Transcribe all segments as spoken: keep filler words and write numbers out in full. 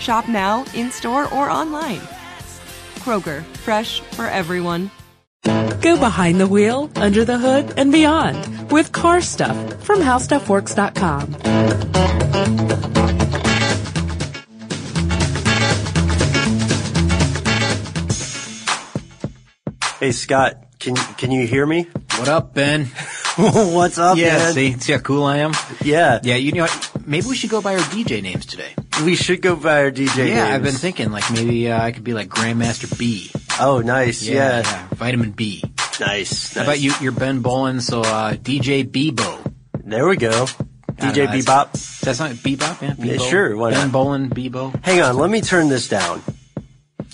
Shop now, in-store, or online. Kroger, fresh for everyone. Go behind the wheel, under the hood, and beyond with Car Stuff from How Stuff Works dot com. Hey, Scott, can can you hear me? What up, Ben? What's up, yeah, Ben? Yeah, see, see how cool I am? Yeah. Yeah, you know what? Maybe we should go by our D J names today. We should go by our D J yeah, names. Yeah, I've been thinking, like, maybe uh, I could be like Grandmaster B. Oh, nice, yeah. yeah. yeah. Vitamin B. Nice. How nice. about you? You're Ben Bolin, so uh, D J Bebo. There we go. D J know, Bebop. That's, that's not Bebop, yeah? Bebo. Yeah, sure, why Ben not? Bolin, Bebo. Hang on, let me turn this down.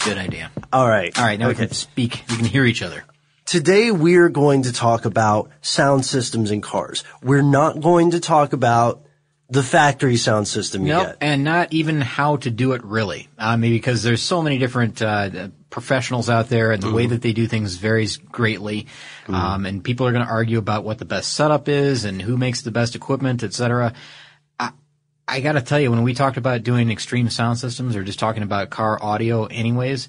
Good idea. All right. All right, now okay. we can speak. We can hear each other. Today we're going to talk about sound systems in cars. We're not going to talk about the factory sound system nope, yet. And not even how to do it really. I mean, because there's so many different uh, professionals out there, and the mm-hmm. way that they do things varies greatly. Mm-hmm. Um, and people are going to argue about what the best setup is and who makes the best equipment, et cetera. I, I got to tell you, when we talked about doing extreme sound systems or just talking about car audio anyways,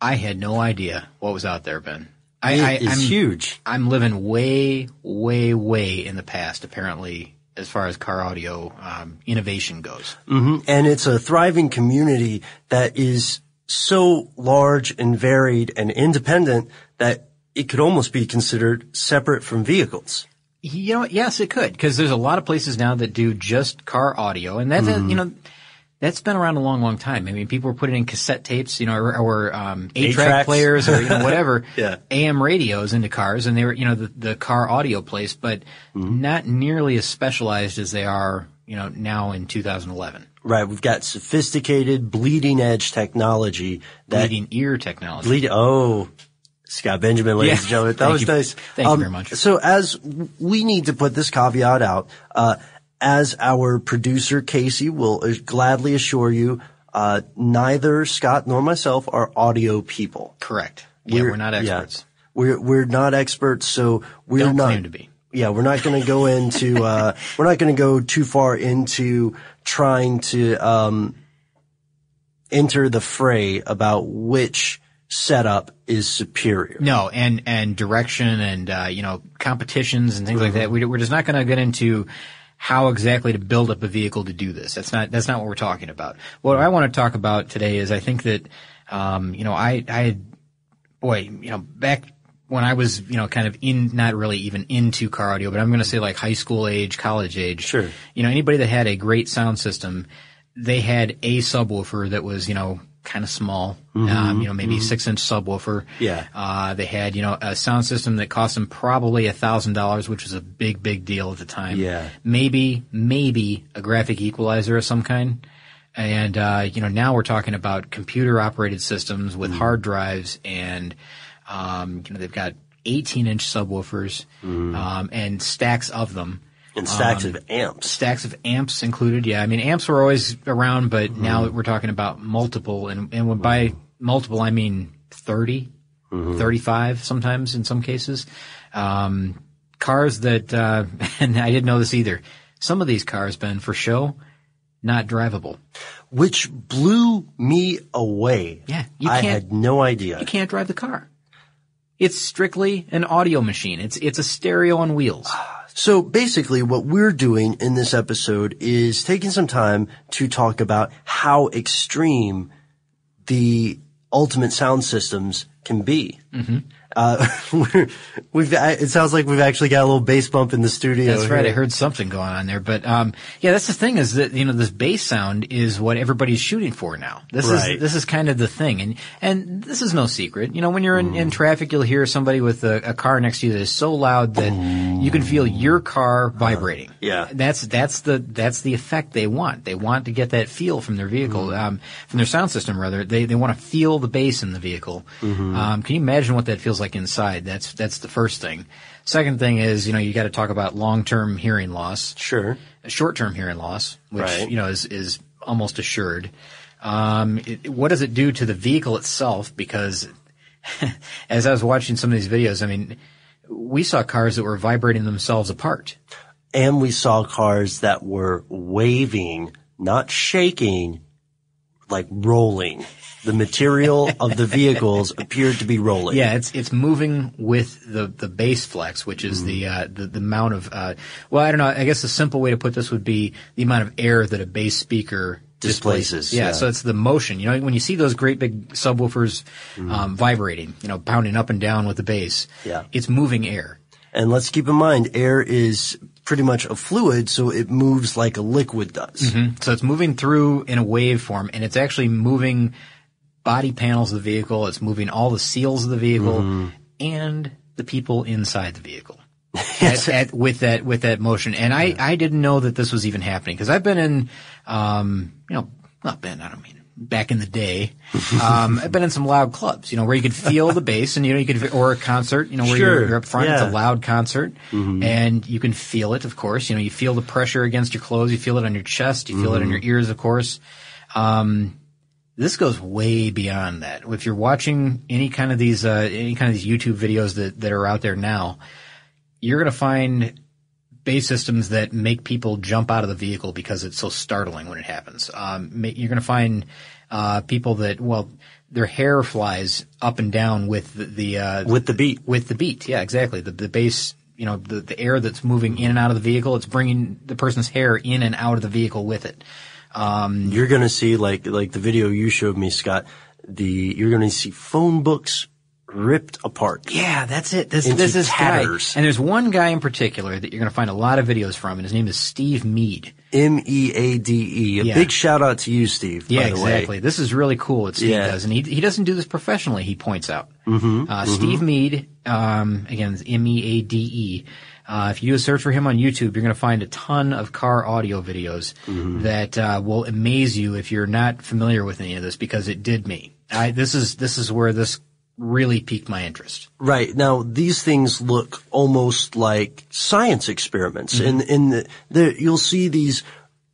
I had no idea what was out there, Ben. I, it's I, I'm, huge. I'm living way, way, way in the past, apparently, as far as car audio um, innovation goes. Mm-hmm. And it's a thriving community that is so large and varied and independent that it could almost be considered separate from vehicles. You know, yes, it could, because there's a lot of places now that do just car audio, and that's mm-hmm. a, you know. That's been around a long, long time. I mean, people were putting in cassette tapes, you know, or, or um, eight-track players or you know, whatever, yeah. A M radios into cars, and they were, you know, the, the car audio place, but mm-hmm. not nearly as specialized as they are, you know, now in two thousand eleven. Right. We've got sophisticated bleeding-edge technology. That bleeding-ear technology. Bleed- oh, Scott Benjamin, ladies yeah. and gentlemen. That was you. nice. Thank um, you very much. So as we need to put this caveat out, uh as our producer, Casey, will gladly assure you, uh, neither Scott nor myself are audio people. Correct. Yeah, we're, we're not experts. Yeah, we're we're not experts, so we're Don't not claim to be. Yeah, we're not going to go into uh, we're not going to go too far into trying to um, enter the fray about which setup is superior. No, and and direction and uh, you know competitions and things mm-hmm. like that. We, we're just not going to get into how exactly to build up a vehicle to do this. That's not, that's not what we're talking about. What I want to talk about today is I think that, um, you know, I, I, boy, you know, back when I was, you know, kind of in, not really even into car audio, but I'm going to say like high school age, college age. Sure. You know, anybody that had a great sound system, they had a subwoofer that was, you know, kind of small, mm-hmm, um, you know, maybe mm-hmm. six inch subwoofer. Yeah. Uh, they had, you know, a sound system that cost them probably a thousand dollars, which was a big, big deal at the time. Yeah. Maybe, maybe a graphic equalizer of some kind. And, uh, you know, now we're talking about computer operated systems with mm-hmm. hard drives and, um, you know, they've got eighteen inch subwoofers, mm-hmm. um, and stacks of them. And stacks um, of amps. Stacks of amps included, yeah. I mean, amps were always around, but mm-hmm. now we're talking about multiple. And, and when by multiple, I mean thirty mm-hmm. thirty-five sometimes in some cases. Um, cars that, uh, and I didn't know this either, some of these cars, Ben, for show, not drivable. Which blew me away. Yeah. You I had no idea. You can't drive the car. It's strictly an audio machine. It's it's a stereo on wheels. So basically what we're doing in this episode is taking some time to talk about how extreme the ultimate sound systems can be. Mm-hmm. Uh, we're, we've, it sounds like we've actually got a little bass bump in the studio. That's right. Here. I heard something going on there, but, um, yeah, that's the thing is that, you know, this bass sound is what everybody's shooting for now. This right. is, this is kind of the thing. And, and this is no secret. You know, when you're in, mm. in traffic, you'll hear somebody with a, a car next to you that is so loud that mm. you can feel your car vibrating. Uh, yeah. That's, that's the, that's the effect they want. They want to get that feel from their vehicle, mm. um, from their sound system rather. They, they want to feel the bass in the vehicle. Mm-hmm. Um, can you imagine what that feels like? Like inside. That's, that's the first thing. Second thing is, you know, you got to talk about long-term hearing loss. Sure. Short-term hearing loss, which, right. you know, is, is almost assured. Um, it, what does it do to the vehicle itself? Because as I was watching some of these videos, I mean, we saw cars that were vibrating themselves apart. And we saw cars that were waving, not shaking, like rolling. The material of the vehicles appeared to be rolling. Yeah, it's it's moving with the, the base flex, which is mm. the, uh, the the amount of uh well, I don't know. I guess the simple way to put this would be the amount of air that a bass speaker displaces. displaces. Yeah, yeah, so it's the motion. You know, when you see those great big subwoofers mm. um, vibrating, you know, pounding up and down with the bass, yeah. it's moving air. And let's keep in mind, air is pretty much a fluid, so it moves like a liquid does. Mm-hmm. So it's moving through in a wave form, and it's actually moving body panels of the vehicle, it's moving all the seals of the vehicle mm. and the people inside the vehicle at, at, with that, with that motion. And I, yeah. I didn't know that this was even happening because I've been in, um, you know, not been, I don't mean back in the day. Um, I've been in some loud clubs, you know, where you could feel the bass and, you know, you could, or a concert, you know, where sure. you're, you're up front, yeah. it's a loud concert mm-hmm. and you can feel it, of course, you know, you feel the pressure against your clothes, you feel it on your chest, you feel mm. it on your ears, of course. Um, This goes way beyond that. If you're watching any kind of these, uh, any kind of these YouTube videos that, that are out there now, you're going to find bass systems that make people jump out of the vehicle because it's so startling when it happens. Um, you're going to find, uh, people that, well, their hair flies up and down with the, the uh, with the beat. With the beat. Yeah, exactly. The, the bass, you know, the, the air that's moving in and out of the vehicle, it's bringing the person's hair in and out of the vehicle with it. Um, you're going to see like, like the video you showed me, Scott, the, you're going to see phone books ripped apart. Yeah, that's it. This, this is tatters. Guy. And there's one guy in particular that you're going to find a lot of videos from, and his name is Steve Meade. M E A D E. A yeah. big shout out to you, Steve, yeah, by the exactly. way. This is really cool what Steve yeah. does. And he, he doesn't do this professionally, he points out. Mm-hmm, uh, mm-hmm. Steve Meade, um, again, M E A D E. Uh, if you do a search for him on YouTube, you're going to find a ton of car audio videos mm-hmm. that uh, will amaze you if you're not familiar with any of this, because it did me. I, this is this is where this really piqued my interest. Right. Now, these things look almost like science experiments. Mm-hmm. In, in the, the, you'll see these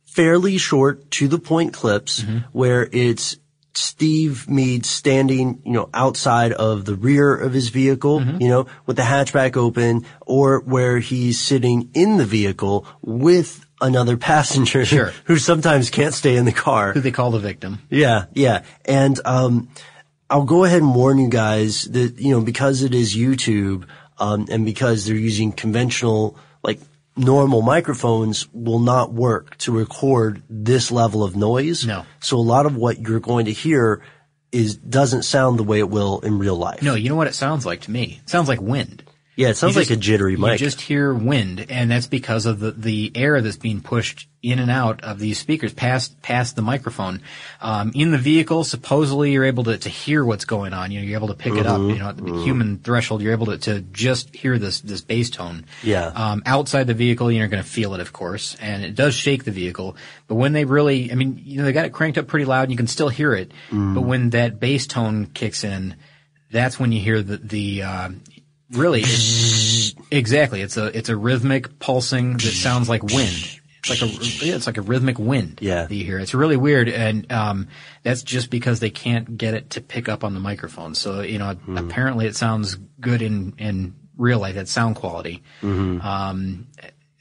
fairly short, to-the-point clips mm-hmm. where it's Steve Meade standing, you know, outside of the rear of his vehicle, mm-hmm. you know, with the hatchback open, or where he's sitting in the vehicle with another passenger sure. who sometimes can't stay in the car. Who they call the victim. Yeah, yeah. And um I'll go ahead and warn you guys that, you know, because it is YouTube um and because they're using conventional, like, normal microphones will not work to record this level of noise. No. So a lot of what you're going to hear is doesn't sound the way it will in real life. No, you know what it sounds like to me? It sounds like wind. Yeah, it sounds you like just, a jittery mic. You just hear wind, and that's because of the, the air that's being pushed in and out of these speakers past past the microphone. Um, in the vehicle, supposedly you're able to, to hear what's going on. You know, you're able to pick mm-hmm. it up. You know, at the mm-hmm. human threshold, you're able to, to just hear this this bass tone. Yeah. Um, outside the vehicle, you're going to feel it, of course, and it does shake the vehicle. But when they really, I mean, you know, they got it cranked up pretty loud, and you can still hear it. Mm. But when that bass tone kicks in, that's when you hear the the uh, Really, it's, exactly. It's a it's a rhythmic pulsing that sounds like wind. It's like a yeah, it's like a rhythmic wind yeah. that you hear. It's really weird, and um, that's just because they can't get it to pick up on the microphone. So you know, mm. apparently it sounds good in in real life. That sound quality. Mm-hmm. Um,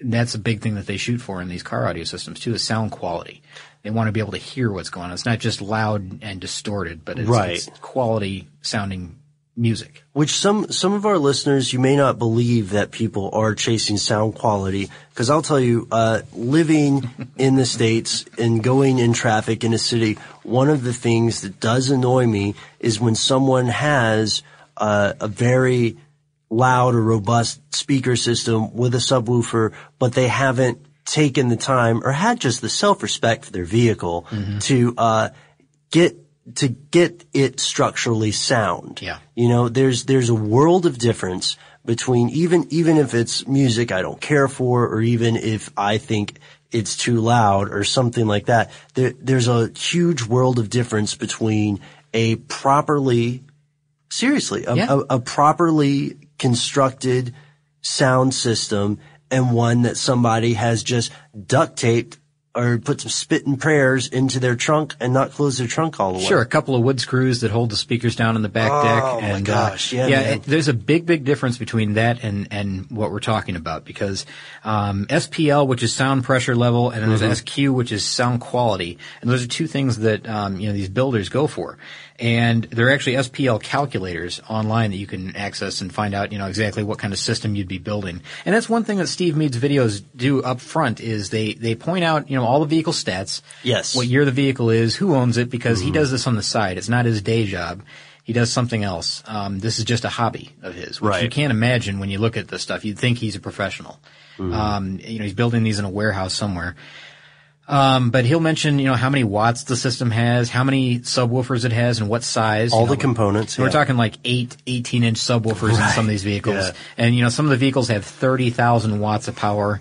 that's a big thing that they shoot for in these car audio systems too, is sound quality. They want to be able to hear what's going on. It's not just loud and distorted, but it's, right. it's quality sounding music. Which some, some of our listeners, you may not believe that people are chasing sound quality. Because I'll tell you, uh, living in the States and going in traffic in a city, one of the things that does annoy me is when someone has uh, a very loud or robust speaker system with a subwoofer, but they haven't taken the time or had just the self-respect for their vehicle mm-hmm. to uh get to get it structurally sound. Yeah. You know, there's there's a world of difference between even even if it's music I don't care for, or even if I think it's too loud or something like that. There there's a huge world of difference between a properly seriously a, yeah. a, a properly constructed sound system and one that somebody has just duct taped or put some spit and prayers into their trunk and not close their trunk all the way. Sure, a couple of wood screws that hold the speakers down in the back oh, deck. Oh, my gosh. Uh, yeah, yeah it, there's a big, big difference between that and, and what we're talking about, because um, S P L, which is sound pressure level, and then mm-hmm. there's S Q, which is sound quality. And those are two things that um, you know these builders go for. And there are actually S P L calculators online that you can access and find out, you know, exactly what kind of system you'd be building. And that's one thing that Steve Meade's videos do up front is they, they point out, you know, all the vehicle stats. Yes. What year the vehicle is, who owns it, because mm-hmm. he does this on the side. It's not his day job. He does something else. Um, this is just a hobby of his, which right. you can't imagine when you look at this stuff. You'd think he's a professional. Mm-hmm. Um, you know, he's building these in a warehouse somewhere. Um, but he'll mention, you know, how many watts the system has, how many subwoofers it has, and what size. All you know, the components. We're yeah. talking like eight eighteen-inch subwoofers right. in some of these vehicles. Yeah. And, you know, some of the vehicles have thirty thousand watts of power,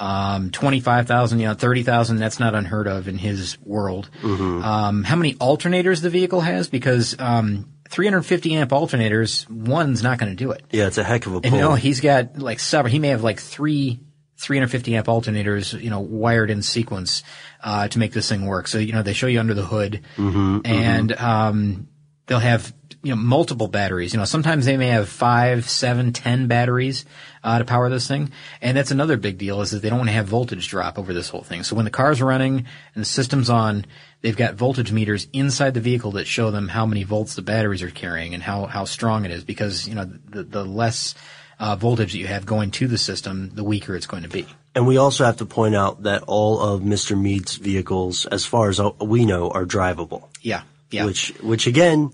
um, twenty-five thousand, you know, thirty thousand. That's not unheard of in his world. Mm-hmm. Um, how many alternators the vehicle has, because um, three hundred fifty amp alternators, one's not going to do it. Yeah, it's a heck of a pull. And, you know, he's got like several. He may have like three three hundred fifty amp alternators, you know, wired in sequence, uh, to make this thing work. So, you know, they show you under the hood mm-hmm, and, mm-hmm. um, they'll have, you know, multiple batteries. You know, sometimes they may have five, seven, ten batteries, uh, to power this thing. And that's another big deal, is that they don't want to have voltage drop over this whole thing. So when the car's running and the system's on, they've got voltage meters inside the vehicle that show them how many volts the batteries are carrying and how, how strong it is, because, you know, the, the less, Uh, voltage that you have going to the system, the weaker it's going to be. And we also have to point out that all of Mister Meade's vehicles, as far as we know, are drivable. Yeah, yeah. Which, which again,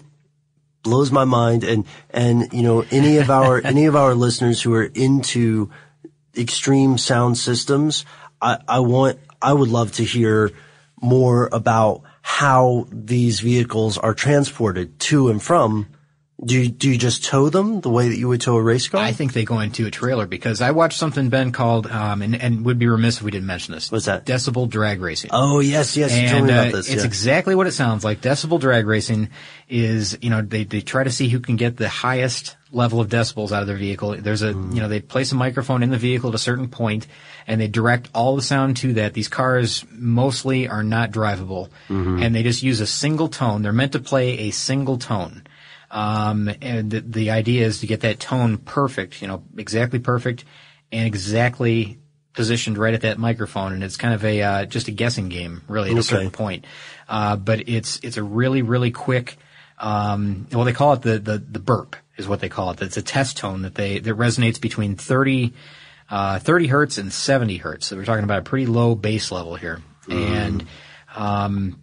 blows my mind. And and you know, any of our any of our listeners who are into extreme sound systems, I, I want, I would love to hear more about how these vehicles are transported to and from. Do you, do you just tow them the way that you would tow a race car? I think they go into a trailer, because I watched something, Ben, called, um, and, and would be remiss if we didn't mention this. What's that? Decibel drag racing. Oh, yes, yes. And, you told me about this. Uh, it's yeah. exactly what it sounds like. Decibel drag racing is, you know, they, they try to see who can get the highest level of decibels out of their vehicle. There's a, mm. you know, they place a microphone in the vehicle at a certain point, and they direct all the sound to that. These cars mostly are not drivable, mm-hmm. and they just use a single tone. They're meant to play a single tone. Um, and the, the idea is to get that tone perfect, you know, exactly perfect and exactly positioned right at that microphone. And it's kind of a, uh, just a guessing game, really, at okay. a certain point. Uh, but it's, it's a really, really quick, um, well, they call it the, the, the burp is what they call it. It's a test tone that they, that resonates between thirty, uh, thirty hertz and seventy hertz. So we're talking about a pretty low bass level here. Mm. And, um,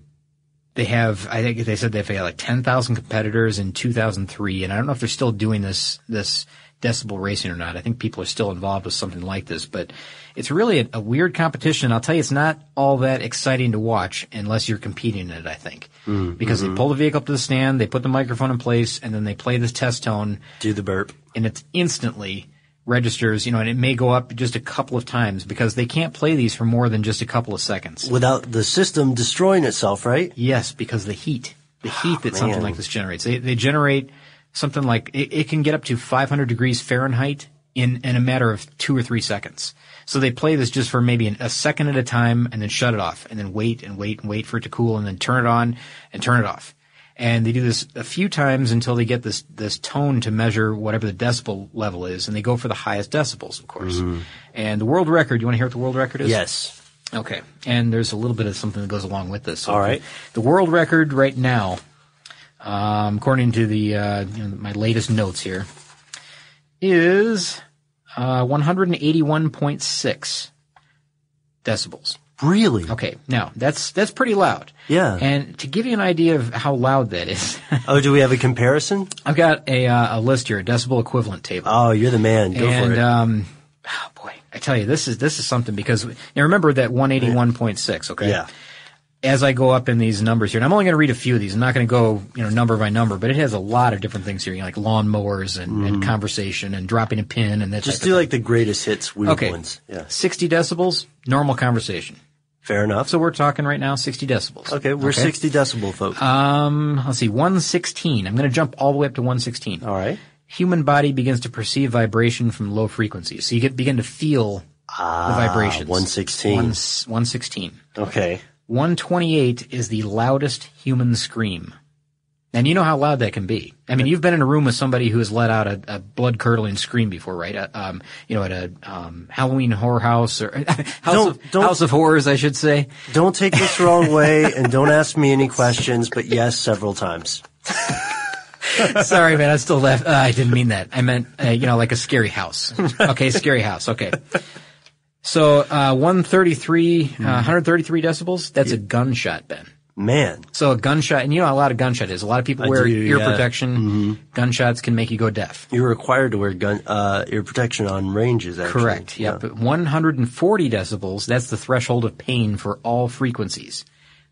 They have, I think they said they've had like ten thousand competitors in two thousand three, and I don't know if they're still doing this, this decibel racing or not. I think people are still involved with something like this, but it's really a, a weird competition. I'll tell you, it's not all that exciting to watch unless you're competing in it, I think. Mm, because mm-hmm. they pull the vehicle up to the stand, they put the microphone in place, and then they play this test tone. Do the burp. And it's instantly registers, you know, and it may go up just a couple of times, because they can't play these for more than just a couple of seconds. Without the system destroying itself, right? Yes, because the heat, the heat oh, that man. something like this generates. They, they generate something like, it, it can get up to five hundred degrees Fahrenheit in, in a matter of two or three seconds. So they play this just for maybe an, a second at a time and then shut it off and then wait and wait and wait for it to cool and then turn it on and turn it off. And they do this a few times until they get this, this tone to measure whatever the decibel level is, and they go for the highest decibels, of course. Mm-hmm. And the world record, you want to hear what the world record is? Yes. Okay. And there's a little bit of something that goes along with this. So all right. The world record right now, um, according to the uh, you know, my latest notes here, is uh, one eighty-one point six decibels. Really? Okay. Now, that's that's pretty loud. Yeah. And to give you an idea of how loud that is. Oh, do we have a comparison? I've got a uh, a list here, a decibel equivalent table. Oh, you're the man. Go and, for it. Um, oh, boy. I tell you, this is this is something because now remember that one eighty-one point six, okay? Yeah. As I go up in these numbers here, and I'm only going to read a few of these. I'm not going to go, you know, number by number, but it has a lot of different things here, you know, like lawnmowers and, mm. and conversation and dropping a pin and that. Just type do of like thing. The greatest hits, weird okay. ones. Yeah. sixty decibels, normal conversation. Fair enough. So we're talking right now sixty decibels. Okay, we're okay? sixty decibel folks. Um, let's see, one sixteen. I'm going to jump all the way up to one sixteen. All right. Human body begins to perceive vibration from low frequencies. So you get, begin to feel ah, the vibrations. one sixteen. One, one sixteen. Okay. one twenty-eight is the loudest human scream. And you know how loud that can be. I mean, you've been in a room with somebody who has let out a, a blood-curdling scream before, right? Uh, um, you know, at a um, Halloween horror house or house, don't, of, don't, house of horrors, I should say. Don't take this the wrong way and don't ask me any questions, but yes, several times. Sorry, man. I still laugh. Uh, I didn't mean that. I meant, uh, you know, like a scary house. Okay, scary house. Okay. So uh, one thirty-three, mm-hmm. uh, one thirty-three decibels, that's yeah. a gunshot, Ben. Man. So a gunshot, and you know how loud a gunshot is. A lot of people I wear do, ear yeah. protection. Mm-hmm. Gunshots can make you go deaf. You're required to wear gun uh ear protection on ranges, actually. Correct. Yeah. Yep. one forty decibels, that's the threshold of pain for all frequencies.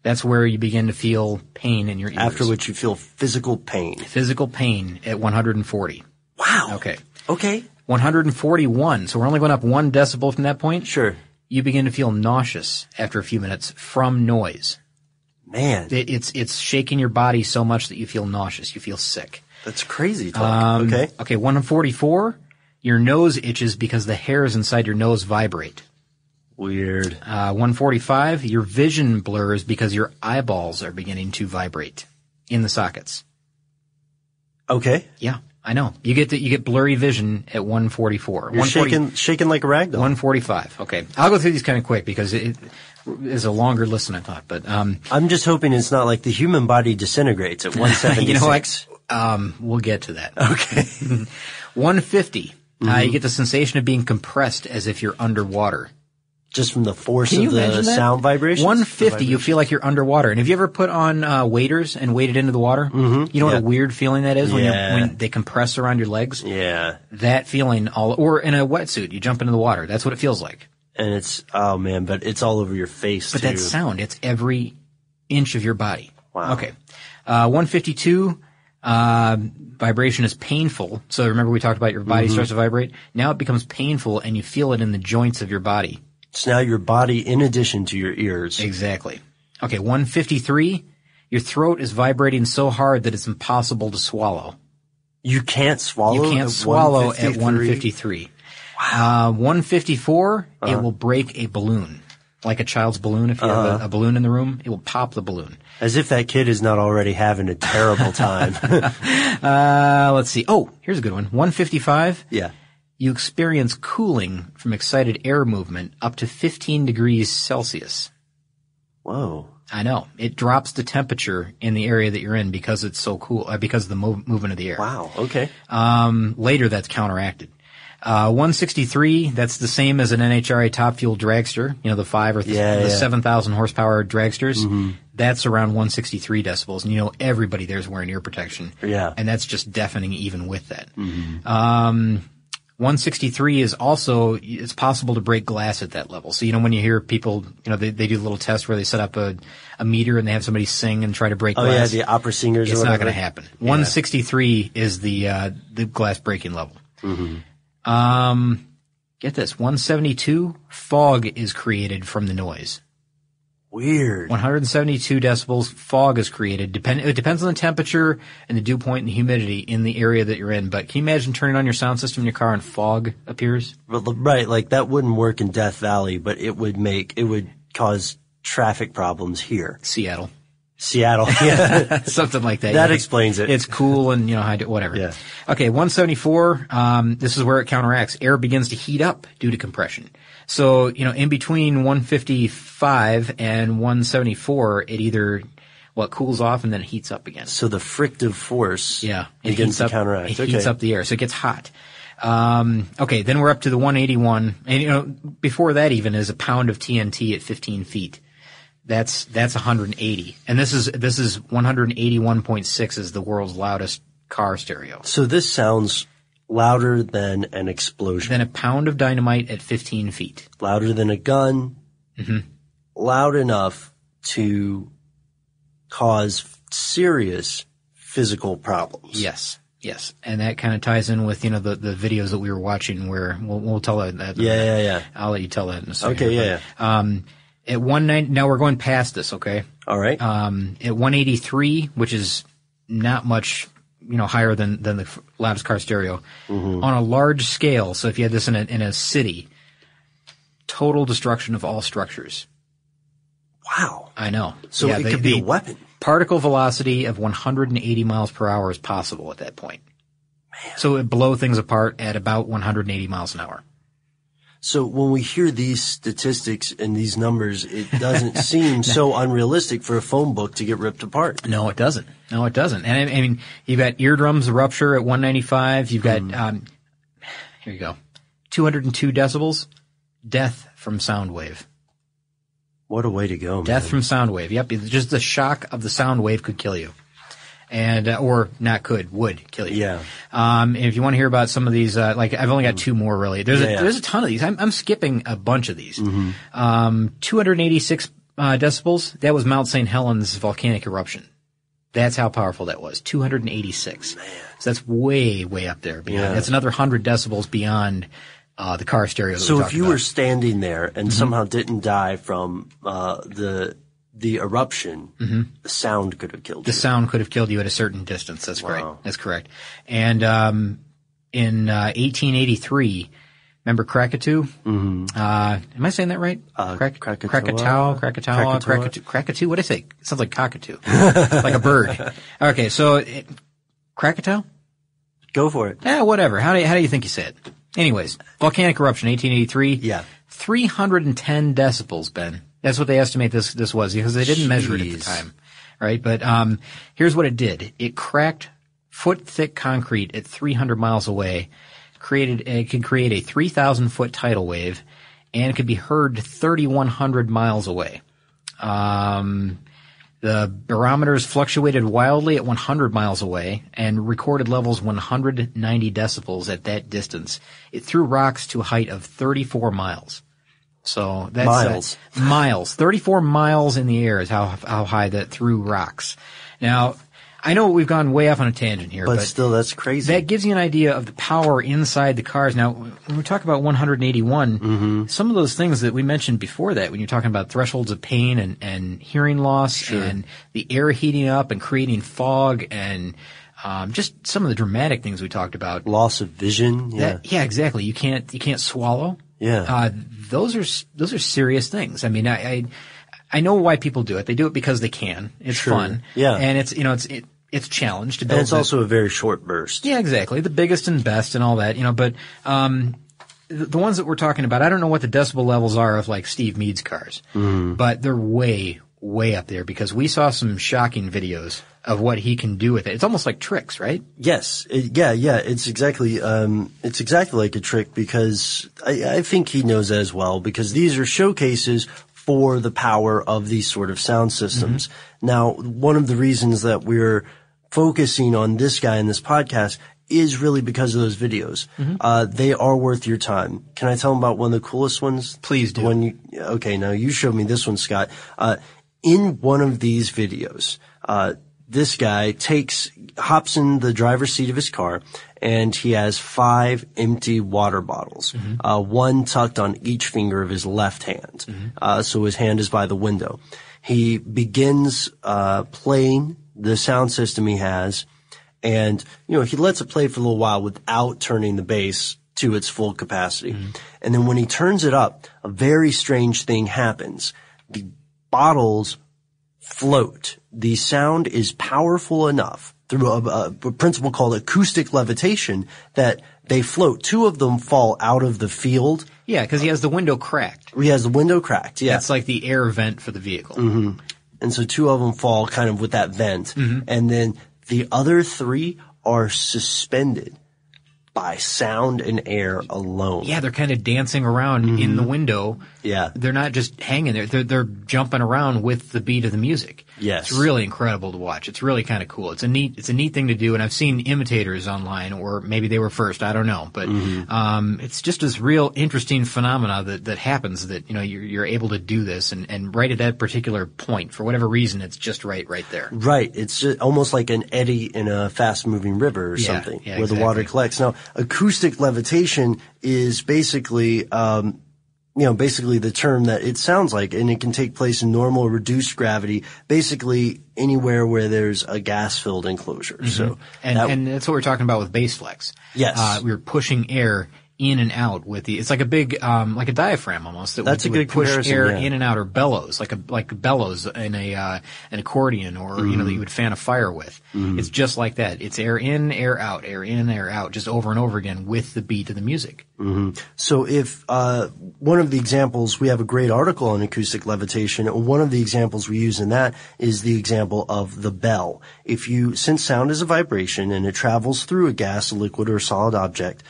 That's where you begin to feel pain in your ears. After which you feel physical pain. Physical pain at one forty. Wow. Okay. Okay. one forty-one. So we're only going up one decibel from that point. Sure. You begin to feel nauseous after a few minutes from noise. Man. It, it's it's shaking your body so much that you feel nauseous. You feel sick. That's crazy talk. Um, okay. Okay. one forty-four. Your nose itches because the hairs inside your nose vibrate. Weird. Uh, one forty-five, your vision blurs because your eyeballs are beginning to vibrate in the sockets. Okay. Yeah, I know. You get the, you get blurry vision at one forty-four. You're shaking, shaking like a ragdoll. one forty-five. Okay. I'll go through these kind of quick because it is a longer list than I thought. But um, I'm just hoping it's not like the human body disintegrates at one seventy-six. You know what? Um, we'll get to that. Okay. one fifty, mm-hmm. uh, you get the sensation of being compressed as if you're underwater. Just from the force of the sound vibrations? one fifty, you feel like you're underwater. And have you ever put on uh, waders and waded into the water? Mm-hmm. You know yeah. what a weird feeling that is when, yeah. when they compress around your legs? Yeah. That feeling all – or in a wetsuit, you jump into the water. That's what it feels like. And it's – oh, man, but it's all over your face, but too. That sound, it's every inch of your body. Wow. Okay. Uh, one fifty-two, uh, vibration is painful. So remember we talked about your body mm-hmm. starts to vibrate? Now it becomes painful and you feel it in the joints of your body. It's now your body in addition to your ears. Exactly. Okay, one fifty-three, your throat is vibrating so hard that it's impossible to swallow. You can't swallow? You can't swallow one fifty-three? At one fifty-three. Wow. Uh, one fifty-four, uh-huh. it will break a balloon. Like a child's balloon, if you uh-huh. have a, a balloon in the room, it will pop the balloon. As if that kid is not already having a terrible time. uh, let's see. Oh, here's a good one. one fifty-five. Yeah. You experience cooling from excited air movement up to fifteen degrees Celsius. Whoa. I know. It drops the temperature in the area that you're in because it's so cool, uh, because of the mov- movement of the air. Wow. Okay. Um, later that's counteracted. Uh, one sixty-three, that's the same as an N H R A Top Fuel dragster, you know, the five or th- yeah, the yeah. seven thousand horsepower dragsters. Mm-hmm. That's around one sixty-three decibels, and you know everybody there's wearing ear protection. Yeah. And that's just deafening even with that. Mm-hmm. Um, one sixty-three is also, it's possible to break glass at that level. So, you know, when you hear people, you know, they, they do a little test where they set up a, a meter and they have somebody sing and try to break oh, glass. Oh, yeah, the opera singers it's or whatever. It's not going to happen. Yeah. one sixty-three is the, uh, the glass breaking level. Mm-hmm. Um, get this. one seventy-two, fog is created from the noise. Weird. one hundred seventy-two decibels fog is created. Depend- it depends on the temperature and the dew point and the humidity in the area that you're in. But can you imagine turning on your sound system in your car and fog appears? Well, right, like that wouldn't work in Death Valley, but it would make it would cause traffic problems here. Seattle. Seattle, yeah. Something like that. That yeah. explains it. It's cool and, you know, whatever. Yeah. Okay, one seventy-four, um, this is where it counteracts. Air begins to heat up due to compression. So, you know, in between one fifty-five and one seventy-four, it either, well, it cools off and then it heats up again. So the frictive force yeah, begins to up, counteract. It okay. heats up the air, so it gets hot. Um, okay, then we're up to the one eighty-one. And, you know, before that even is a pound of T N T at fifteen feet. That's that's one hundred eighty, and this is this is one eighty-one point six is the world's loudest car stereo. So this sounds louder than an explosion. Than a pound of dynamite at fifteen feet. Louder than a gun. Mm-hmm. Loud enough to cause serious physical problems. Yes, yes, and that kind of ties in with you know the, the videos that we were watching where we'll, we'll tell that. that yeah, yeah, yeah. I'll let you tell that in a second. Okay, yeah. But, yeah. Um, At one ninety, now we're going past this, okay? All right. Um, at one eighty-three, which is not much, you know, higher than, than the loudest car stereo, mm-hmm. on a large scale. So if you had this in a, in a city, total destruction of all structures. Wow. I know. So yeah, it the, could be a weapon. Particle velocity of one hundred eighty miles per hour is possible at that point. Man. So it would blow things apart at about one hundred eighty miles an hour. So when we hear these statistics and these numbers, it doesn't seem so unrealistic for a phone book to get ripped apart. No, it doesn't. No, it doesn't. And I, I mean, you've got eardrums rupture at one ninety-five. You've got, mm. um, here you go, two hundred two decibels, death from sound wave. What a way to go, man. Death from sound wave. Yep. Just the shock of the sound wave could kill you. And, uh, or not could, would kill you. Yeah. Um, and if you want to hear about some of these, uh, like I've only got two more really. There's yeah, a, yeah. there's a ton of these. I'm, I'm skipping a bunch of these. Mm-hmm. Um, two hundred eighty-six, uh, decibels. That was Mount Saint Helens volcanic eruption. That's how powerful that was. two hundred eighty-six. Man. So that's way, way up there. Beyond. Yeah. That's another hundred decibels beyond, uh, the car stereo. That so we if you about. were standing there and mm-hmm. somehow didn't die from, uh, the, The eruption, mm-hmm. the sound could have killed you. The sound could have killed you at a certain distance. That's wow. correct. That's correct. And um, in uh, eighteen eighty-three, remember Krakatoa? Mm-hmm. Uh, am I saying that right? Uh, Krak- Krakatoa. Krakatoa. Krakatoa. Krakatoa. Krakatoa. What did I say? It sounds like cockatoo. Like a bird. Okay, so it, Krakatoa? Go for it. Yeah, whatever. How do you, how do you think you say it? Anyways, volcanic eruption, eighteen eighty-three. Yeah. three hundred ten decibels, Ben. That's what they estimate this, this was because they didn't Jeez. measure it at the time, right? But, um, here's what it did. It cracked foot thick concrete at three hundred miles away, created, it could create a three thousand foot tidal wave and could be heard three thousand one hundred miles away. Um, the barometers fluctuated wildly at one hundred miles away and recorded levels one hundred ninety decibels at that distance. It threw rocks to a height of thirty-four miles. So that's miles. Uh, miles. thirty-four miles in the air is how how high that threw rocks. Now, I know we've gone way off on a tangent here. But, but still, that's crazy. That gives you an idea of the power inside the cars. Now, when we talk about one eighty-one, mm-hmm. some of those things that we mentioned before that, when you're talking about thresholds of pain and, and hearing loss sure. and the air heating up and creating fog and Um, just some of the dramatic things we talked about. Loss of vision. Yeah. That, yeah, exactly. You can't, you can't swallow. Yeah. Uh, those are, those are serious things. I mean, I, I, I know why people do it. They do it because they can. It's sure. fun. Yeah. And it's, you know, it's, it, it's challenged. And it's also a very short burst. Yeah, exactly. The biggest and best and all that, you know, but, um, the, the ones that we're talking about, I don't know what the decibel levels are of like Steve Meade's cars, mm. but they're way, way up there because we saw some shocking videos of what he can do with it. It's almost like tricks, right? Yes. It, yeah, yeah. It's exactly, um, it's exactly like a trick because I, I think he knows as well because these are showcases for the power of these sort of sound systems. Mm-hmm. Now, one of the reasons that we're focusing on this guy in this podcast is really because of those videos. Mm-hmm. Uh, they are worth your time. Can I tell them about one of the coolest ones? Please do. When you, okay, now you showed me this one, Scott. Uh, in one of these videos, uh, this guy takes, hops in the driver's seat of his car and he has five empty water bottles, mm-hmm. uh, one tucked on each finger of his left hand. Mm-hmm. Uh, so his hand is by the window. He begins uh playing the sound system he has, and, you know, he lets it play for a little while without turning the bass to its full capacity. Mm-hmm. And then when he turns it up, a very strange thing happens. The bottles float. The sound is powerful enough through a, a principle called acoustic levitation that they float. Two of them fall out of the field. Yeah, because he has the window cracked. He has the window cracked, yeah. That's like the air vent for the vehicle. Mm-hmm. And so two of them fall kind of with that vent. Mm-hmm. And then the other three are suspended by sound and air alone. Yeah, they're kind of dancing around mm-hmm. in the window. Yeah. They're not just hanging there. They're, they're jumping around with the beat of the music. Yes. It's really incredible to watch. It's really kind of cool. It's a neat, it's a neat thing to do, and I've seen imitators online, or maybe they were first. I don't know. But mm-hmm. um, it's just this real interesting phenomena that, that happens that, you know, you're, you're able to do this, and, and right at that particular point, for whatever reason, it's just right, right there. Right. It's just almost like an eddy in a fast-moving river or yeah, something yeah, where exactly. the water collects. Now, acoustic levitation is basically, um, you know, basically the term that it sounds like, and it can take place in normal or reduced gravity, basically anywhere where there's a gas-filled enclosure. Mm-hmm. So, and, that, and that's what we're talking about with bass flex. Yes, uh, we were pushing air in and out with the. It's like a big, um, like a diaphragm almost. That that's would, a good would push air yeah. in and out, or bellows, like a like bellows in a uh, an accordion, or mm-hmm. you know, that you would fan a fire with. Mm-hmm. It's just like that. It's air in, air out, air in, air out, just over and over again with the beat of the music. Mm-hmm. So if uh one of the examples, we have a great article on acoustic levitation. One of the examples we use in that is the example of the bell. If you, since sound is a vibration and it travels through a gas, a liquid, or a solid object.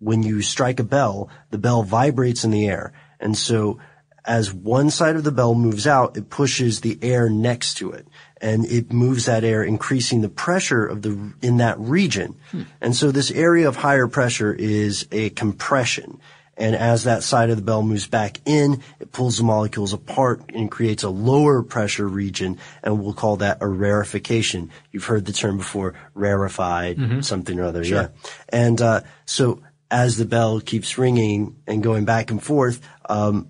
When you strike a bell, the bell vibrates in the air. And so as one side of the bell moves out, it pushes the air next to it. And it moves that air, increasing the pressure of the in that region. Hmm. And so this area of higher pressure is a compression. And as that side of the bell moves back in, it pulls the molecules apart and creates a lower pressure region, and we'll call that a rarefication. You've heard the term before, rarefied, mm-hmm. something or other. Sure. Yeah. And uh so as the bell keeps ringing and going back and forth, um,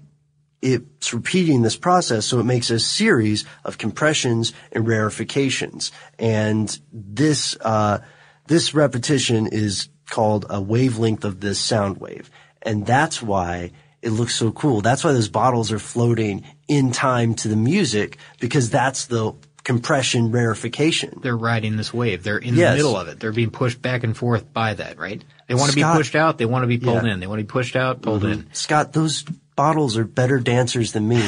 it's repeating this process, so it makes a series of compressions and rarefications. And this uh this repetition is called a wavelength of this sound wave. And that's why it looks so cool. That's why those bottles are floating in time to the music, because that's the compression rarefication. They're riding this wave. They're in yes. the middle of it. They're being pushed back and forth by that, right? They want Scott, to be pushed out. They want to be pulled yeah. in. They want to be pushed out, pulled mm-hmm. in. Scott, those bottles are better dancers than me,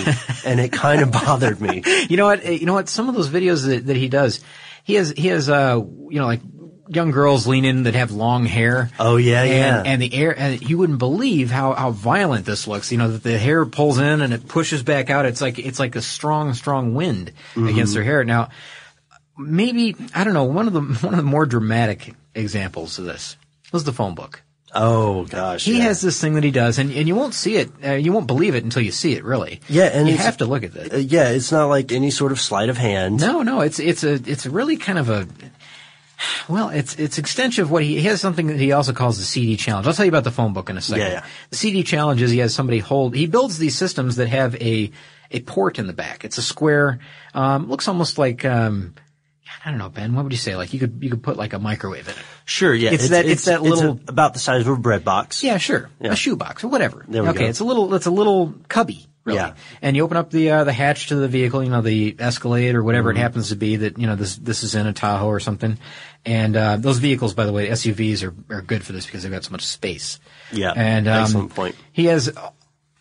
and it kind of bothered me. You know what? You know what? Some of those videos that, that he does, he has, he has, uh, you know, like young girls lean in that have long hair. Oh yeah, and, yeah. And the air, and you wouldn't believe how, how violent this looks. You know, that the hair pulls in and it pushes back out. It's like, it's like a strong, strong wind mm-hmm. against their hair. Now, maybe, I don't know, one of the, one of the more dramatic examples of this was the phone book. Oh gosh. He yeah. has this thing that he does, and, and you won't see it, uh, you won't believe it until you see it, really. Yeah, and you have to look at that. Uh, yeah, it's not like any sort of sleight of hand. No, no, it's, it's a, it's really kind of a, well, it's it's extension of what he, he has something that he also calls the C D challenge. I'll tell you about the phone book in a second. Yeah, yeah. The C D challenge is he has somebody hold. He builds these systems that have a a port in the back. It's a square. Um, looks almost like um, I don't know, Ben. What would you say? Like you could you could put like a microwave in it. Sure. Yeah. It's, it's that it's, it's that little it's a, about the size of a bread box. Yeah. Sure. Yeah. A shoe box or whatever. There we okay. Go. It's a little. It's a little cubby. Really. Yeah. And you open up the uh, the hatch to the vehicle, you know, the Escalade or whatever mm-hmm. it happens to be that, you know, this this is in a Tahoe or something. And uh those vehicles, by the way, S U Vs are are good for this because they've got so much space. Yeah. And um, excellent point. He has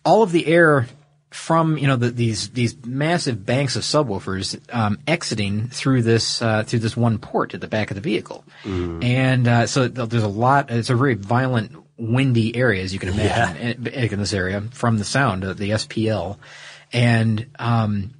all of the air from, you know, the, these these massive banks of subwoofers um exiting through this uh through this one port at the back of the vehicle. Mm-hmm. And uh so there's a lot it's a very violent windy area, as you can imagine, yeah. in this area from the sound, the S P L. And um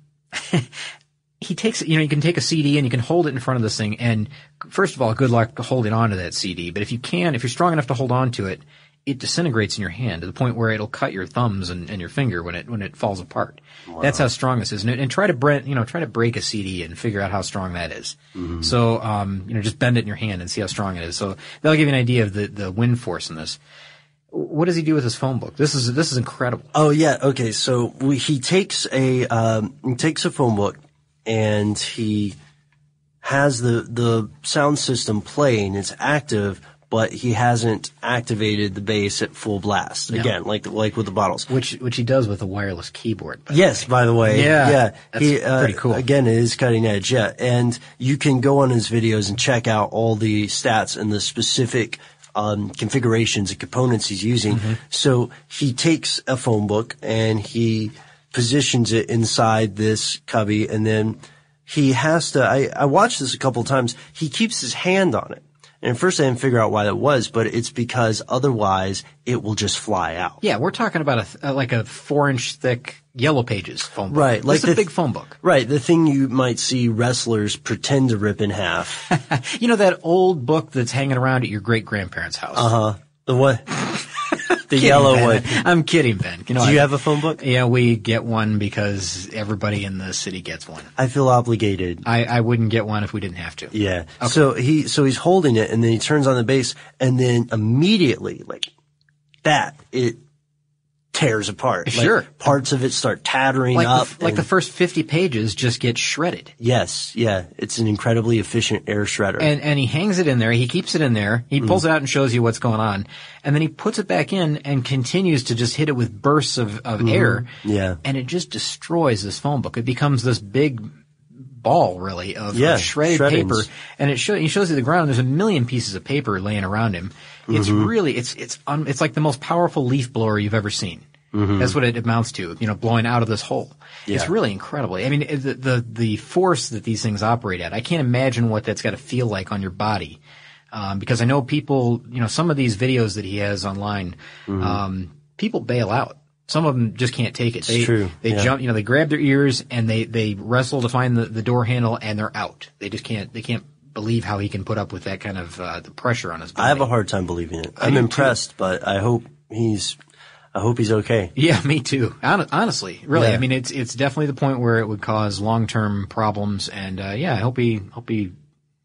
he takes, you know, you can take a C D and you can hold it in front of this thing. And first of all, good luck holding on to that C D. But if you can, if you're strong enough to hold on to it, it disintegrates in your hand to the point where it'll cut your thumbs and, and your finger when it when it falls apart. Wow. That's how strong this is. And, and try to bre- you know try to break a C D and figure out how strong that is. Mm-hmm. So um, you know just bend it in your hand and see how strong it is. So that'll give you an idea of the, the wind force in this. What does he do with his phone book? This is this is incredible. Oh yeah, okay. So we, he takes a um, he takes a phone book and he has the the sound system playing. It's active, but he hasn't activated the bass at full blast. No. Again, like like with the bottles, which which he does with a wireless keyboard. By yes, the by the way, yeah, yeah. That's he, uh, pretty cool. Again, it is cutting edge. Yeah, and you can go on his videos and check out all the stats and the specific um configurations and components he's using. Mm-hmm. So he takes a phone book and he positions it inside this cubby, and then he has to, I, I watched this a couple of times, he keeps his hand on it. And first I didn't figure out why that was, but it's because otherwise it will just fly out. Yeah, we're talking about a, like a four-inch thick Yellow Pages phone book. Right. Like it's a th- big phone book. Right. The thing you might see wrestlers pretend to rip in half. You know that old book that's hanging around at your great-grandparents' house? Uh-huh. The what? The kidding, yellow Ben. One. I'm kidding, Ben. You know, do you I, have a phone book? Yeah, we get one because everybody in the city gets one. I feel obligated. I, I wouldn't get one if we didn't have to. Yeah. Okay. So he so he's holding it, and then he turns on the bass, and then immediately, like that, it tears apart. Sure. Like, parts of it start tattering like up. The, like the first fifty pages just get shredded. Yes. Yeah. It's an incredibly efficient air shredder. And and he hangs it in there. He keeps it in there. He pulls mm. it out and shows you what's going on. And then he puts it back in and continues to just hit it with bursts of, of mm. air. Yeah. And it just destroys this phone book. It becomes this big ball, really, of, yeah, of shredded shreddings. Paper. And it show, he shows you the ground. There's a million pieces of paper laying around him. It's mm-hmm. really, it's it's un, it's like the most powerful leaf blower you've ever seen. Mm-hmm. That's what it amounts to, you know, blowing out of this hole. Yeah. It's really incredible. I mean, the, the the force that these things operate at, I can't imagine what that's got to feel like on your body. Um, because I know people, you know, some of these videos that he has online, mm-hmm. um, people bail out. Some of them just can't take it. It's they, true. They yeah. jump, you know, they grab their ears and they, they wrestle to find the, the door handle and they're out. They just can't, they can't believe how he can put up with that kind of, uh, the pressure on his body. I have a hard time believing it. I'm impressed, too. But I hope he's, I hope he's okay. Yeah, me too. Hon- honestly, really. Yeah. I mean, it's, it's definitely the point where it would cause long-term problems and, uh, yeah, I hope he, hope he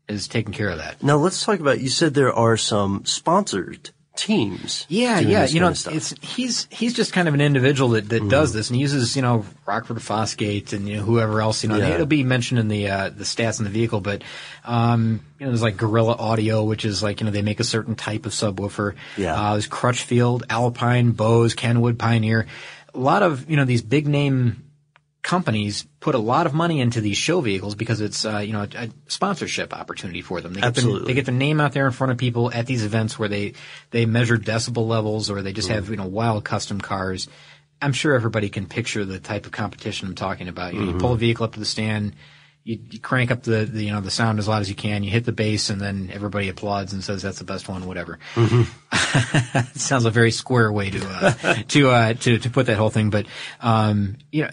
is taking care of that. Now let's talk about, you said there are some sponsored teams. Yeah, yeah. You know, it's, he's, he's just kind of an individual that, that mm. does this and uses, you know, Rockford Fosgate and, you know, whoever else, you know, yeah. it'll be mentioned in the, uh, the stats in the vehicle, but, um, you know, there's like Gorilla Audio, which is like, you know, they make a certain type of subwoofer. Yeah. Uh, there's Crutchfield, Alpine, Bose, Kenwood, Pioneer. A lot of, you know, these big name companies put a lot of money into these show vehicles because it's uh, you know a, a sponsorship opportunity for them. They get Absolutely, their, they get their name out there in front of people at these events where they they measure decibel levels or they just mm. have you know wild custom cars. I'm sure everybody can picture the type of competition I'm talking about. You know, mm-hmm. you pull a vehicle up to the stand, you, you crank up the, the you know the sound as loud as you can, you hit the bass, and then everybody applauds and says that's the best one, whatever. Mm-hmm. It sounds a very square way to uh, to uh, to to put that whole thing, but um, you know.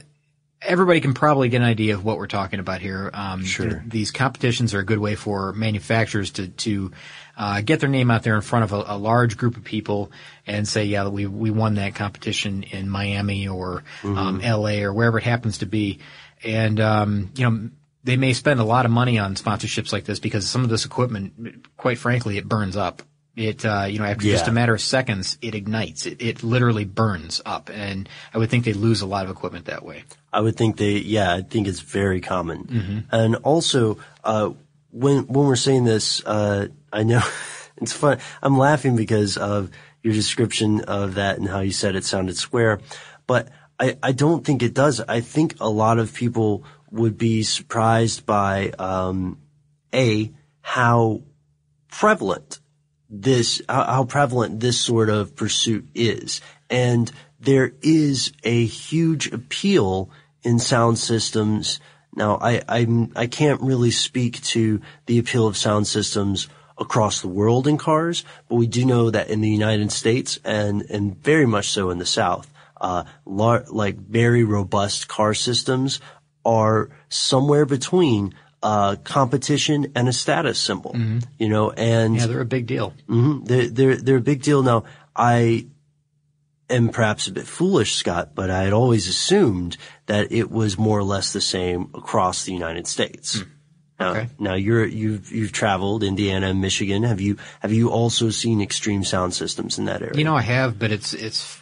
Everybody can probably get an idea of what we're talking about here. Um, sure. th- these competitions are a good way for manufacturers to, to, uh, get their name out there in front of a, a large group of people and say, yeah, we, we won that competition in Miami or, mm-hmm. um, L A or wherever it happens to be. And, um, you know, they may spend a lot of money on sponsorships like this because some of this equipment, quite frankly, it burns up. It, uh, you know, after yeah. just a matter of seconds, it ignites. It, it literally burns up. And I would think they lose a lot of equipment that way. I would think they, yeah, I think it's very common. Mm-hmm. And also, uh, when, when we're saying this, uh, I know it's fun. I'm laughing because of your description of that and how you said it sounded square, but I, I don't think it does. I think a lot of people would be surprised by, um, A, how prevalent this, how prevalent this sort of pursuit is. And there is a huge appeal in sound systems. Now, I, I'm, I can't really speak to the appeal of sound systems across the world in cars, but we do know that in the United States and, and very much so in the South, uh, lar- like very robust car systems are somewhere between Uh, competition and a status symbol, mm-hmm. you know, and yeah, they're a big deal. Mm-hmm, they're, they're, they're a big deal. Now, I am perhaps a bit foolish, Scott, but I had always assumed that it was more or less the same across the United States. Mm. Okay. Now, now you're, you've, you've traveled Indiana, Michigan. Have you, have you also seen extreme sound systems in that area? You know, I have, but it's, it's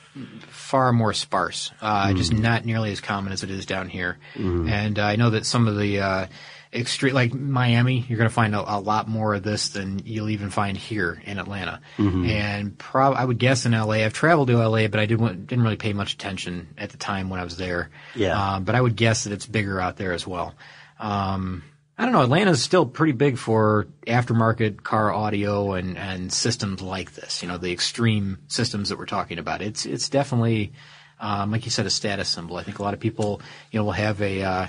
far more sparse. Uh, mm. just not nearly as common as it is down here. Mm. And uh, I know that some of the, uh, extreme, like Miami, you're going to find a, a lot more of this than you'll even find here in Atlanta. Mm-hmm. And prob- I would guess in L A, I've traveled to L A, but I didn't, didn't really pay much attention at the time when I was there. Yeah. Um, but I would guess that it's bigger out there as well. Um, I don't know. Atlanta's still pretty big for aftermarket car audio and, and systems like this. You know, the extreme systems that we're talking about. It's it's definitely, um, like you said, a status symbol. I think a lot of people, you know, will have a uh,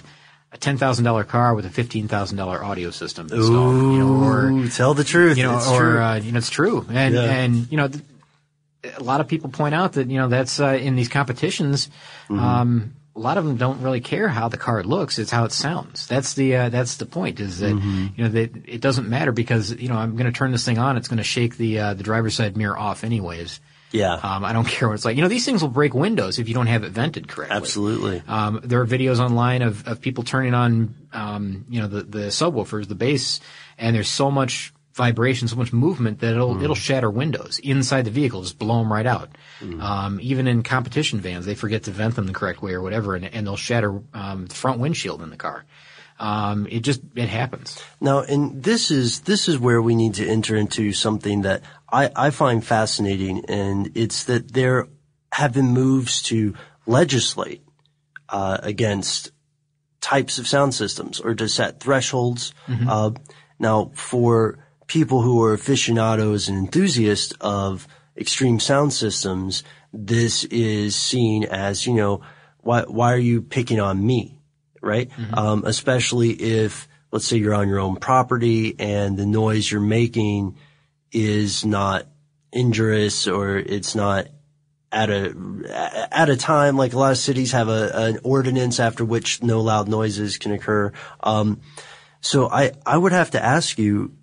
a ten thousand dollar car with a fifteen thousand dollar audio system installed. Ooh, you know, or, tell the truth. You know, it's or true. Uh, you know, it's true. And yeah. and you know, th- a lot of people point out that you know that's uh, in these competitions. Mm-hmm. Um, A lot of them don't really care how the car looks; it's how it sounds. That's the uh, that's the point. Is that mm-hmm. you know that it doesn't matter because you know I'm going to turn this thing on; it's going to shake the uh, the driver's side mirror off, anyways. Yeah. Um, I don't care what it's like. You know, these things will break windows if you don't have it vented correctly. Absolutely. Um, there are videos online of of people turning on um, you know the the subwoofers, the bass, and there's so much vibration, so much movement that it'll mm. it'll shatter windows inside the vehicle, just blow them right out. Mm. Um, even in competition vans, they forget to vent them the correct way or whatever, and, and they'll shatter um, the front windshield in the car. Um, it just it happens. Now, and this is this is where we need to enter into something that I, I find fascinating, and it's that there have been moves to legislate uh, against types of sound systems or to set thresholds. Mm-hmm. Uh, now, for people who are aficionados and enthusiasts of extreme sound systems, this is seen as, you know, why, why are you picking on me? Right? Mm-hmm. Um, especially if, let's say you're on your own property and the noise you're making is not injurious or it's not at a, at a time, like a lot of cities have a, an ordinance after which no loud noises can occur. Um, so I, I would have to ask you,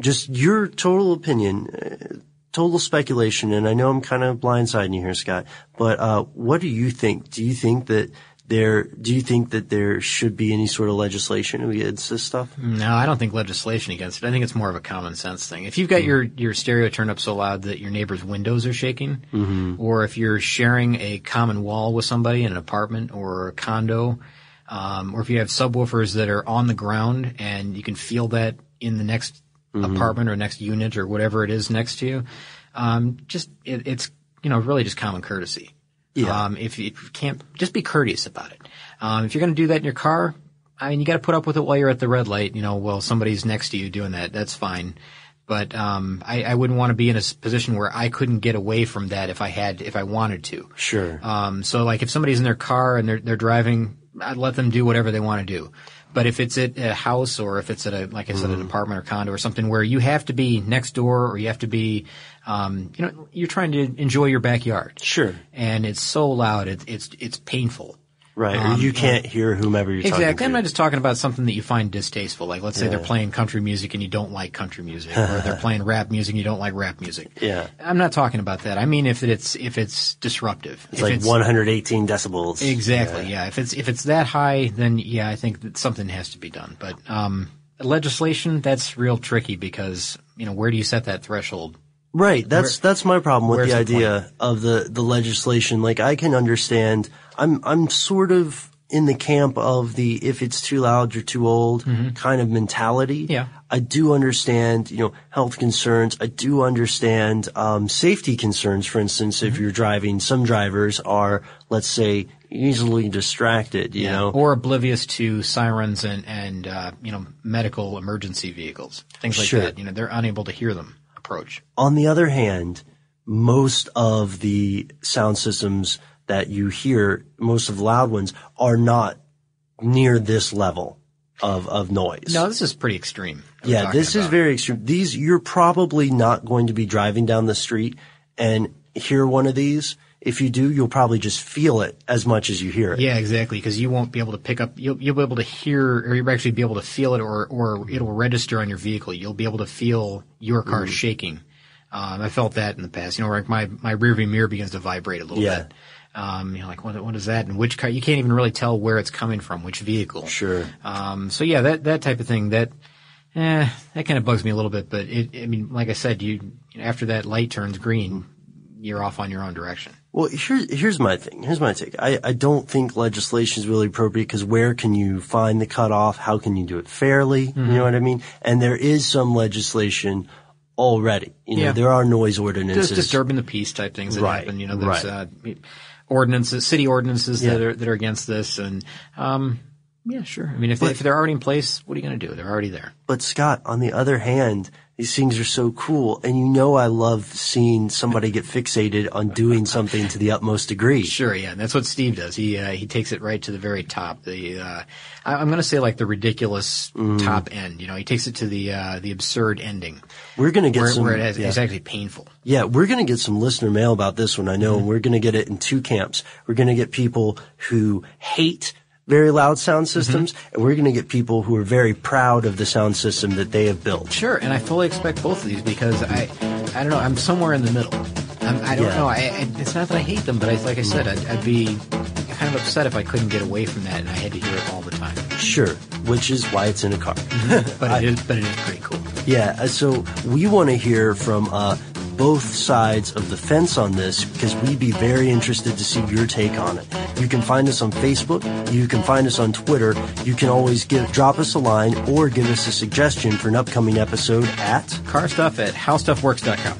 just your total opinion, total speculation, and I know I'm kind of blindsiding you here, Scott, but uh what do you think? Do you think that there do you think that there should be any sort of legislation against this stuff? No, I don't think legislation against it. I think it's more of a common sense thing. If you've got mm-hmm. your, your stereo turned up so loud that your neighbor's windows are shaking, mm-hmm. or if you're sharing a common wall with somebody in an apartment or a condo, um, or if you have subwoofers that are on the ground and you can feel that in the next Mm-hmm. apartment or next unit or whatever it is next to you, um, just it, it's you know really just common courtesy. Yeah. Um, if, if you can't, just be courteous about it. Um, if you're going to do that in your car, I mean, you got to put up with it while you're at the red light. You know, while somebody's next to you doing that, that's fine. But um, I, I wouldn't want to be in a position where I couldn't get away from that if I had if I wanted to. Sure. Um, so like if somebody's in their car and they're they're driving, I'd let them do whatever they want to do. But if it's at a house or if it's at a, like I said, an apartment or condo or something where you have to be next door or you have to be, um, you know, you're trying to enjoy your backyard. Sure. And it's so loud, it, it's it's painful. Right. Um, or you can't uh, hear whomever you're exactly. talking to. Exactly. I'm not just talking about something that you find distasteful. Like, let's say yeah. they're playing country music and you don't like country music, or they're playing rap music and you don't like rap music. Yeah. I'm not talking about that. I mean, if it's if it's disruptive, it's if like it's, one hundred eighteen decibels. Exactly. Yeah. yeah. If it's if it's that high, then yeah, I think that something has to be done. But um, legislation, that's real tricky because you know where do you set that threshold? Right. That's where, that's my problem with the idea point? of the the legislation. Like, I can understand. I'm I'm sort of in the camp of the if it's too loud you're too old mm-hmm. kind of mentality. Yeah. I do understand, you know, health concerns. I do understand um safety concerns. For instance, if mm-hmm. you're driving, some drivers are, let's say, easily distracted, you yeah. know, or oblivious to sirens and and uh, you know, medical emergency vehicles, things like sure. that. You know, they're unable to hear them approach. On the other hand, most of the sound systems that you hear, most of the loud ones, are not near this level of of noise. No, this is pretty extreme. Yeah, this is very extreme. These, you're probably not going to be driving down the street and hear one of these. If you do, you'll probably just feel it as much as you hear it. Yeah, exactly, because you won't be able to pick up – you'll you'll be able to hear – or you'll actually be able to feel it, or, or it'll register on your vehicle. You'll be able to feel your car mm-hmm. shaking. Um, I felt that in the past, you know, like my, my rearview mirror begins to vibrate a little yeah. bit. Um, you know, like what, what is that? And which car, you can't even really tell where it's coming from, which vehicle. Sure. Um, so yeah, that, that type of thing that, eh, that kind of bugs me a little bit, but it, I mean, like I said, you, after that light turns green, you're off on your own direction. Well, here, here's my thing. Here's my take. I, I don't think legislation is really appropriate because where can you find the cutoff? How can you do it fairly? Mm-hmm. You know what I mean? And there is some legislation already. You know, yeah. there are noise ordinances. Just disturbing the peace type things that right. happen. You know, there's right. uh, ordinances, city ordinances yeah. that are that are against this. And um, yeah, sure. I mean, if, but, if they're already in place, what are you going to do? They're already there. But Scott, on the other hand, these things are so cool, and you know I love seeing somebody get fixated on doing something to the utmost degree. Sure, yeah, and that's what Steve does. He uh, he takes it right to the very top. The uh I, I'm going to say like the ridiculous mm. top end. You know, he takes it to the uh the absurd ending. We're going to get where, some where it has, yeah. it's actually painful. Yeah, we're going to get some listener mail about this one. I know, mm-hmm. and we're going to get it in two camps. We're going to get people who hate very loud sound systems, mm-hmm. and we're going to get people who are very proud of the sound system that they have built. Sure, and I fully expect both of these because I, I don't know, I'm somewhere in the middle. I'm, I don't yeah. know. I, I, it's not that I hate them, but I, like I said, I'd, I'd be kind of upset if I couldn't get away from that and I had to hear it all the time. Sure, which is why it's in a car. Mm-hmm. But, I, it is, but it is pretty cool. Yeah, so we want to hear from uh, both sides of the fence on this because we'd be very interested to see your take on it. You can find us on Facebook. You can find us on Twitter. You can always give, drop us a line or give us a suggestion for an upcoming episode at car stuff at how stuff works dot com.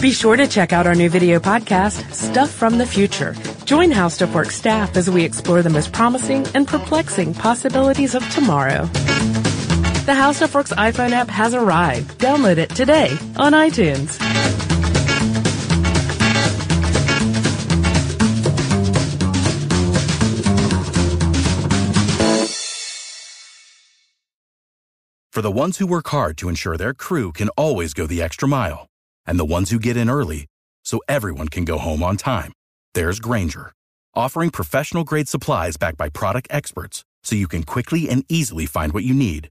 Be sure to check out our new video podcast, Stuff from the Future. Join HowStuffWorks staff as we explore the most promising and perplexing possibilities of tomorrow. The HowStuffWorks iPhone app has arrived. Download it today on iTunes. For the ones who work hard to ensure their crew can always go the extra mile, and the ones who get in early so everyone can go home on time, there's Granger, offering professional-grade supplies backed by product experts so you can quickly and easily find what you need.